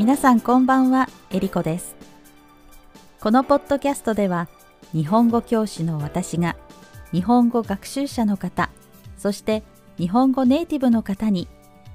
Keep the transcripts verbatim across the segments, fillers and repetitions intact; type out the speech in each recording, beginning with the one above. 皆さんこんばんは、えりこです。このポッドキャストでは、日本語教師の私が、日本語学習者の方、そして日本語ネイティブの方に、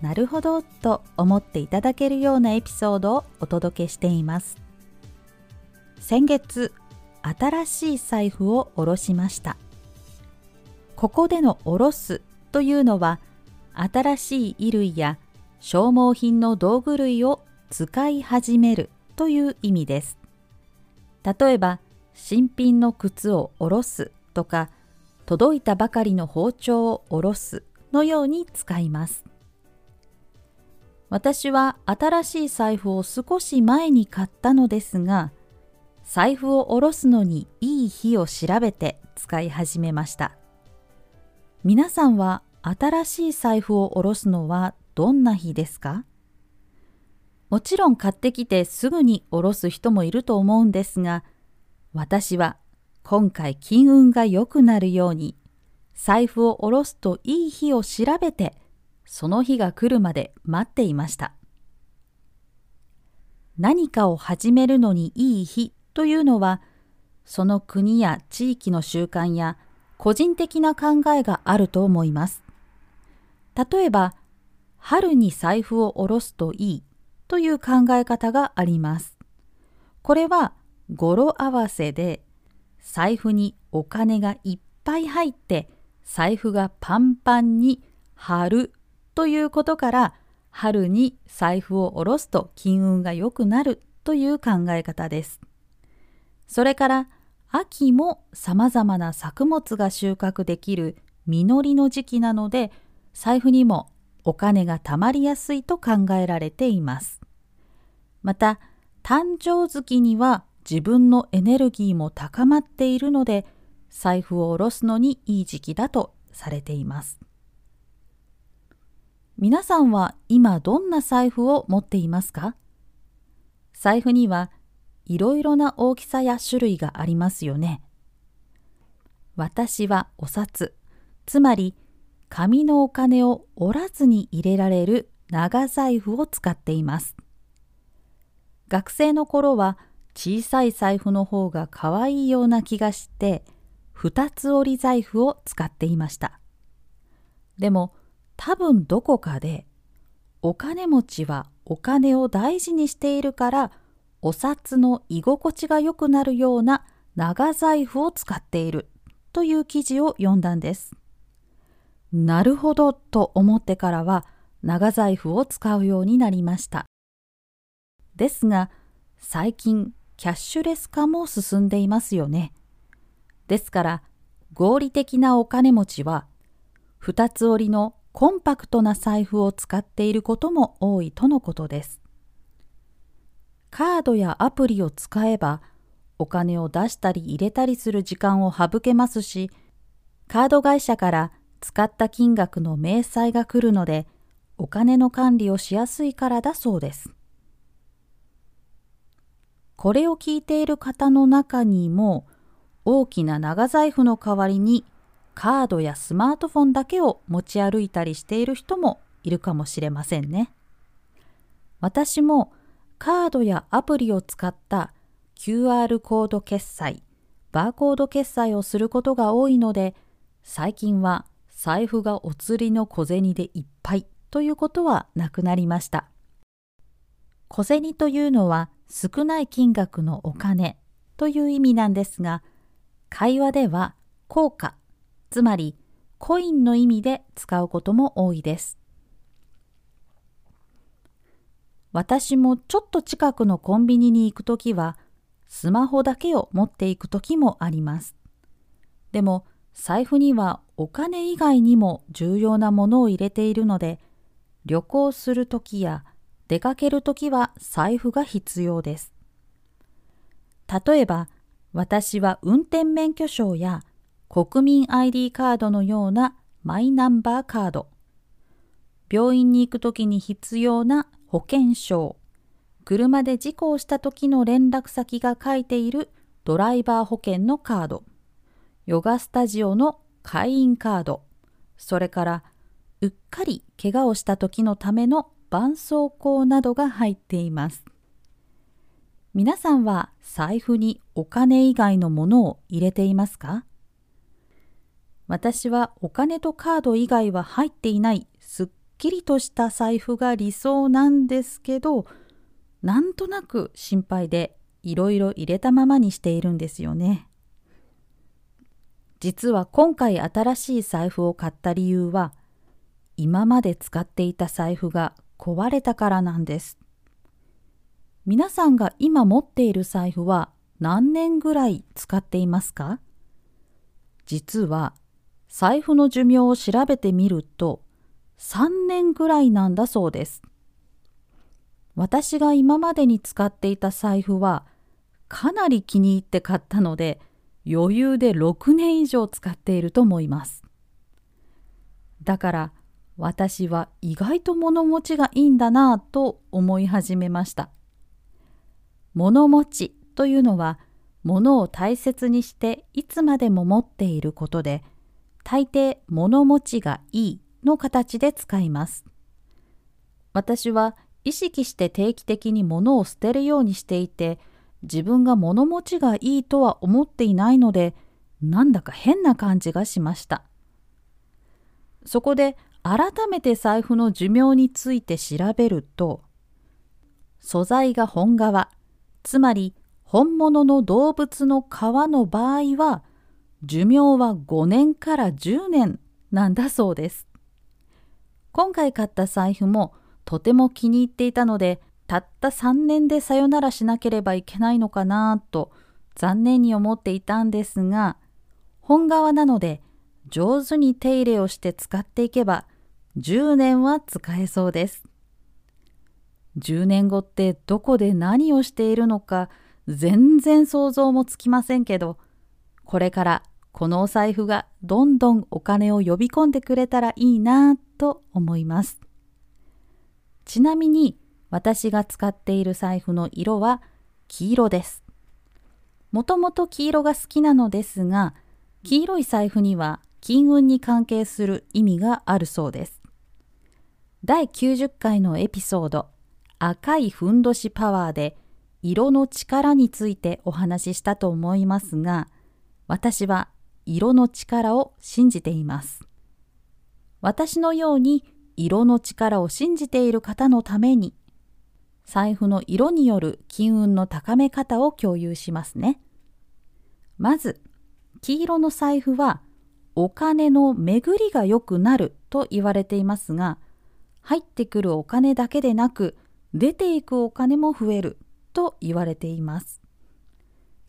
なるほどと思っていただけるようなエピソードをお届けしています。先月、新しい財布を下ろしました。ここでの下ろすというのは、新しい衣類や消耗品の道具類を使い始めるという意味です。例えば、新品の靴を下ろすとか、届いたばかりの包丁を下ろすのように使います。私は新しい財布を少し前に買ったのですが、財布を下ろすのにいい日を調べて使い始めました。皆さんは新しい財布を下ろすのはどんな日ですか？もちろん買ってきてすぐに下ろす人もいると思うんですが、私は今回金運が良くなるように、財布を下ろすといい日を調べて、その日が来るまで待っていました。何かを始めるのにいい日というのは、その国や地域の習慣や個人的な考えがあると思います。例えば、春に財布を下ろすといいという考え方があります。これは語呂合わせで、財布にお金がいっぱい入って、財布がパンパンに春ということから、春に財布を下ろすと金運が良くなるという考え方です。それから、秋もさまざまな作物が収穫できる実りの時期なので、財布にもお金が貯まりやすいと考えられています。また、誕生月には自分のエネルギーも高まっているので、財布を下ろすのにいい時期だとされています。皆さんは今どんな財布を持っていますか？財布にはいろいろな大きさや種類がありますよね。私はお札、つまり紙のお金を折らずに入れられる長財布を使っています。学生の頃は小さい財布の方が可愛いような気がして、二つ折り財布を使っていました。でも多分どこかで、お金持ちはお金を大事にしているから、お札の居心地が良くなるような長財布を使っているという記事を読んだんです。なるほどと思ってからは長財布を使うようになりました。ですが、最近キャッシュレス化も進んでいますよね。ですから、合理的なお金持ちはふたつ折りのコンパクトな財布を使っていることも多いとのことです。カードやアプリを使えばお金を出したり入れたりする時間を省けますし、カード会社から使った金額の明細が来るので、お金の管理をしやすいからだそうです。これを聞いている方の中にも、大きな長財布の代わりにカードやスマートフォンだけを持ち歩いたりしている人もいるかもしれませんね。私もカードやアプリを使った キューアール コード決済、バーコード決済をすることが多いので、最近は財布がお釣りの小銭でいっぱいということはなくなりました。小銭というのは少ない金額のお金という意味なんですが、会話では硬貨、つまりコインの意味で使うことも多いです。私もちょっと近くのコンビニに行くときは、スマホだけを持っていくときもあります。でも、財布にはお金以外にも重要なものを入れているので、旅行するときや出かけるときは財布が必要です。例えば、私は運転免許証や国民 アイディー カードのようなマイナンバーカード、病院に行くときに必要な保険証、車で事故をした時の連絡先が書いているドライバー保険のカード、ヨガスタジオの会員カード、それからうっかり怪我をした時のための絆創膏などが入っています。皆さんは財布にお金以外のものを入れていますか？私はお金とカード以外は入っていないすっきりとした財布が理想なんですけど、なんとなく心配でいろいろ入れたままにしているんですよね。実は今回新しい財布を買った理由は、今まで使っていた財布が壊れたからなんです。皆さんが今持っている財布は何年ぐらい使っていますか？実は財布の寿命を調べてみるとさんねんぐらいなんだそうです。私が今までに使っていた財布はかなり気に入って買ったので、余裕でろくねん以上使っていると思います。だから私は意外と物持ちがいいんだなぁと思い始めました。物持ちというのは、物を大切にしていつまでも持っていることで、大抵物持ちがいいの形で使います。私は意識して定期的に物を捨てるようにしていて、自分が物持ちがいいとは思っていないので、なんだか変な感じがしました。そこで改めて財布の寿命について調べると、素材が本革、つまり本物の動物の皮の場合は、寿命はごねんからじゅうねんなんだそうです。今回買った財布もとても気に入っていたので、たったさんねんでさよならしなければいけないのかなと残念に思っていたんですが、本革なので上手に手入れをして使っていけばじゅうねんは使えそうです。じゅうねんごってどこで何をしているのか全然想像もつきませんけど、これからこのお財布がどんどんお金を呼び込んでくれたらいいなと思います。ちなみに私が使っている財布の色は黄色です。もともと黄色が好きなのですが、黄色い財布には金運に関係する意味があるそうです。だいきゅうじゅっかいのエピソード「赤いふんどしパワー」で色の力についてお話ししたと思いますが、私は色の力を信じています。私のように色の力を信じている方のために、財布の色による金運の高め方を共有しますね。まず、黄色の財布はお金の巡りが良くなると言われていますが、入ってくるお金だけでなく、出ていくお金も増えると言われています。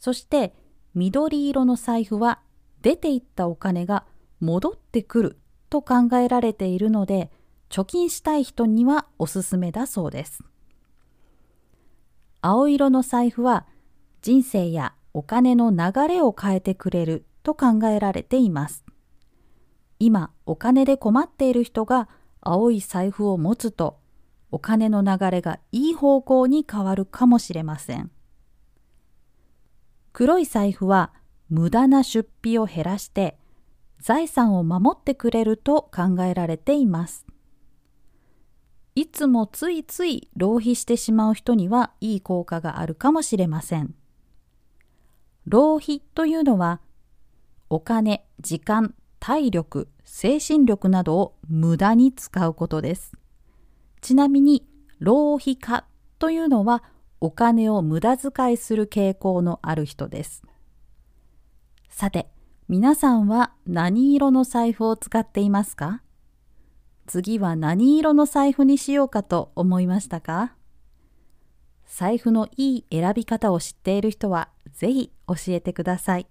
そして緑色の財布は出ていったお金が戻ってくると考えられているので、貯金したい人にはおすすめだそうです。青色の財布は人生やお金の流れを変えてくれると考えられています。今、お金で困っている人が青い財布を持つと、お金の流れがいい方向に変わるかもしれません。黒い財布は無駄な出費を減らして、財産を守ってくれると考えられています。いつもついつい浪費してしまう人にはいい効果があるかもしれません。浪費というのは、お金、時間、体力、精神力などを無駄に使うことです。ちなみに、浪費家というのは、お金を無駄遣いする傾向のある人です。さて、皆さんは何色の財布を使っていますか？次は何色の財布にしようかと思いましたか？財布のいい選び方を知っている人は、ぜひ教えてください。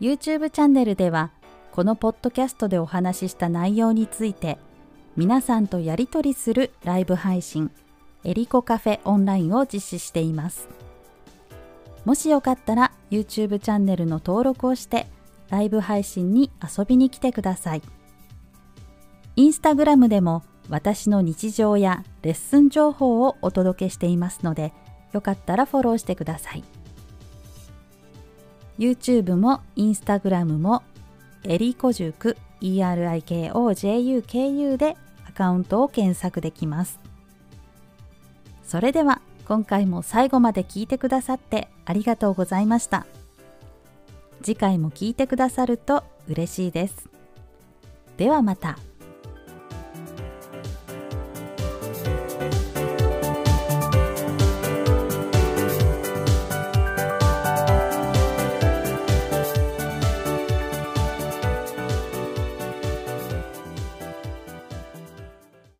YouTube チャンネルでは、このポッドキャストでお話しした内容について、皆さんとやりとりするライブ配信、エリコカフェオンラインを実施しています。もしよかったら YouTube チャンネルの登録をして、ライブ配信に遊びに来てください。Instagram でも私の日常やレッスン情報をお届けしていますので、よかったらフォローしてください。YouTube も Instagram もエリコ塾 エリコジュク でアカウントを検索できます。それでは今回も最後まで聞いてくださってありがとうございました。次回も聞いてくださると嬉しいです。ではまた。